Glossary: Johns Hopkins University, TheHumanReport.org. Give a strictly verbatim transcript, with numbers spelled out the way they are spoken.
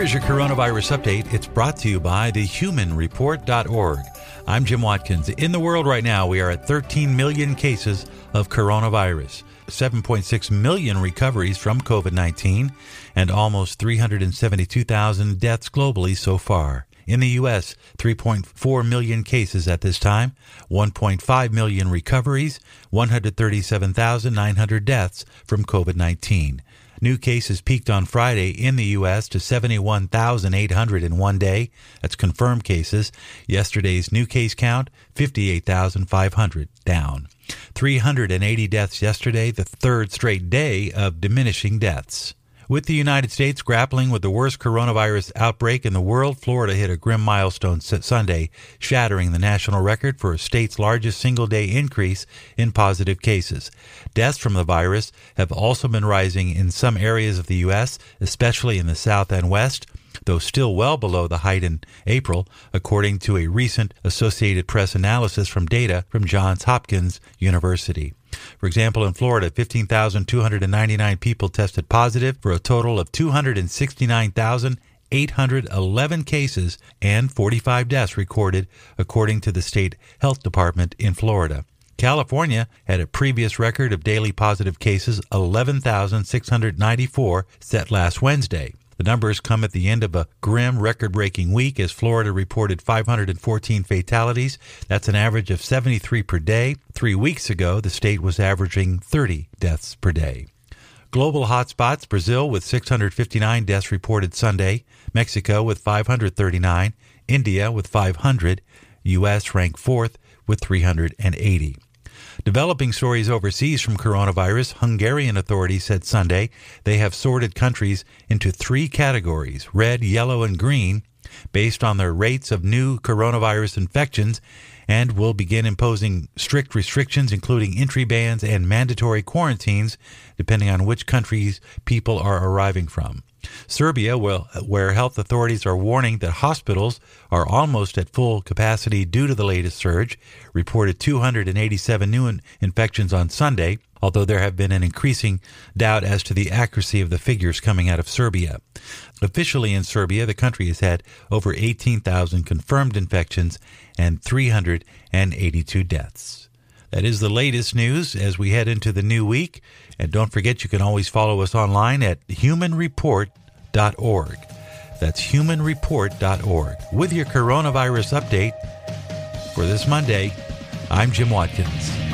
Here is your coronavirus update. It's brought to you by the human report dot org. I'm Jim Watkins. In the world right now, we are at thirteen million cases of coronavirus, seven point six million recoveries from covid nineteen, and almost three hundred seventy-two thousand deaths globally so far. In the U S, three point four million cases at this time, one point five million recoveries, one hundred thirty-seven thousand nine hundred deaths from covid nineteen. New cases peaked on Friday in the U S to seventy-one thousand eight hundred in one day. That's confirmed cases. Yesterday's new case count, fifty-eight thousand five hundred, down. three hundred eighty deaths yesterday, the third straight day of diminishing deaths. With the United States grappling with the worst coronavirus outbreak in the world, Florida hit a grim milestone Sunday, shattering the national record for a state's largest single-day increase in positive cases. Deaths from the virus have also been rising in some areas of the U S, especially in the South and West, though still well below the height in April, according to a recent Associated Press analysis from data from Johns Hopkins University. For example, in Florida, fifteen thousand two hundred ninety-nine people tested positive for a total of two hundred sixty-nine thousand eight hundred eleven cases and forty-five deaths recorded, according to the state health department in Florida. California had a previous record of daily positive cases, eleven thousand six hundred ninety-four, set last Wednesday. The numbers come at the end of a grim, record-breaking week as Florida reported five hundred fourteen fatalities. That's an average of seventy-three per day. Three weeks ago, the state was averaging thirty deaths per day. Global hotspots: Brazil with six hundred fifty-nine deaths reported Sunday, Mexico with five hundred thirty-nine, India with five hundred, U S ranked fourth with three hundred eighty. Developing stories overseas from coronavirus, Hungarian authorities said Sunday they have sorted countries into three categories, red, yellow, and green, based on their rates of new coronavirus infections, and will begin imposing strict restrictions, including entry bans and mandatory quarantines, depending on which countries people are arriving from. Serbia, where health authorities are warning that hospitals are almost at full capacity due to the latest surge, reported two hundred eighty-seven new infections on Sunday, although there have been an increasing doubt as to the accuracy of the figures coming out of Serbia. Officially in Serbia, the country has had over eighteen thousand confirmed infections and three hundred eighty-two deaths. That is the latest news as we head into the new week. And don't forget, you can always follow us online at human report dot org. That's human report dot org. With your coronavirus update for this Monday, I'm Jim Watkins.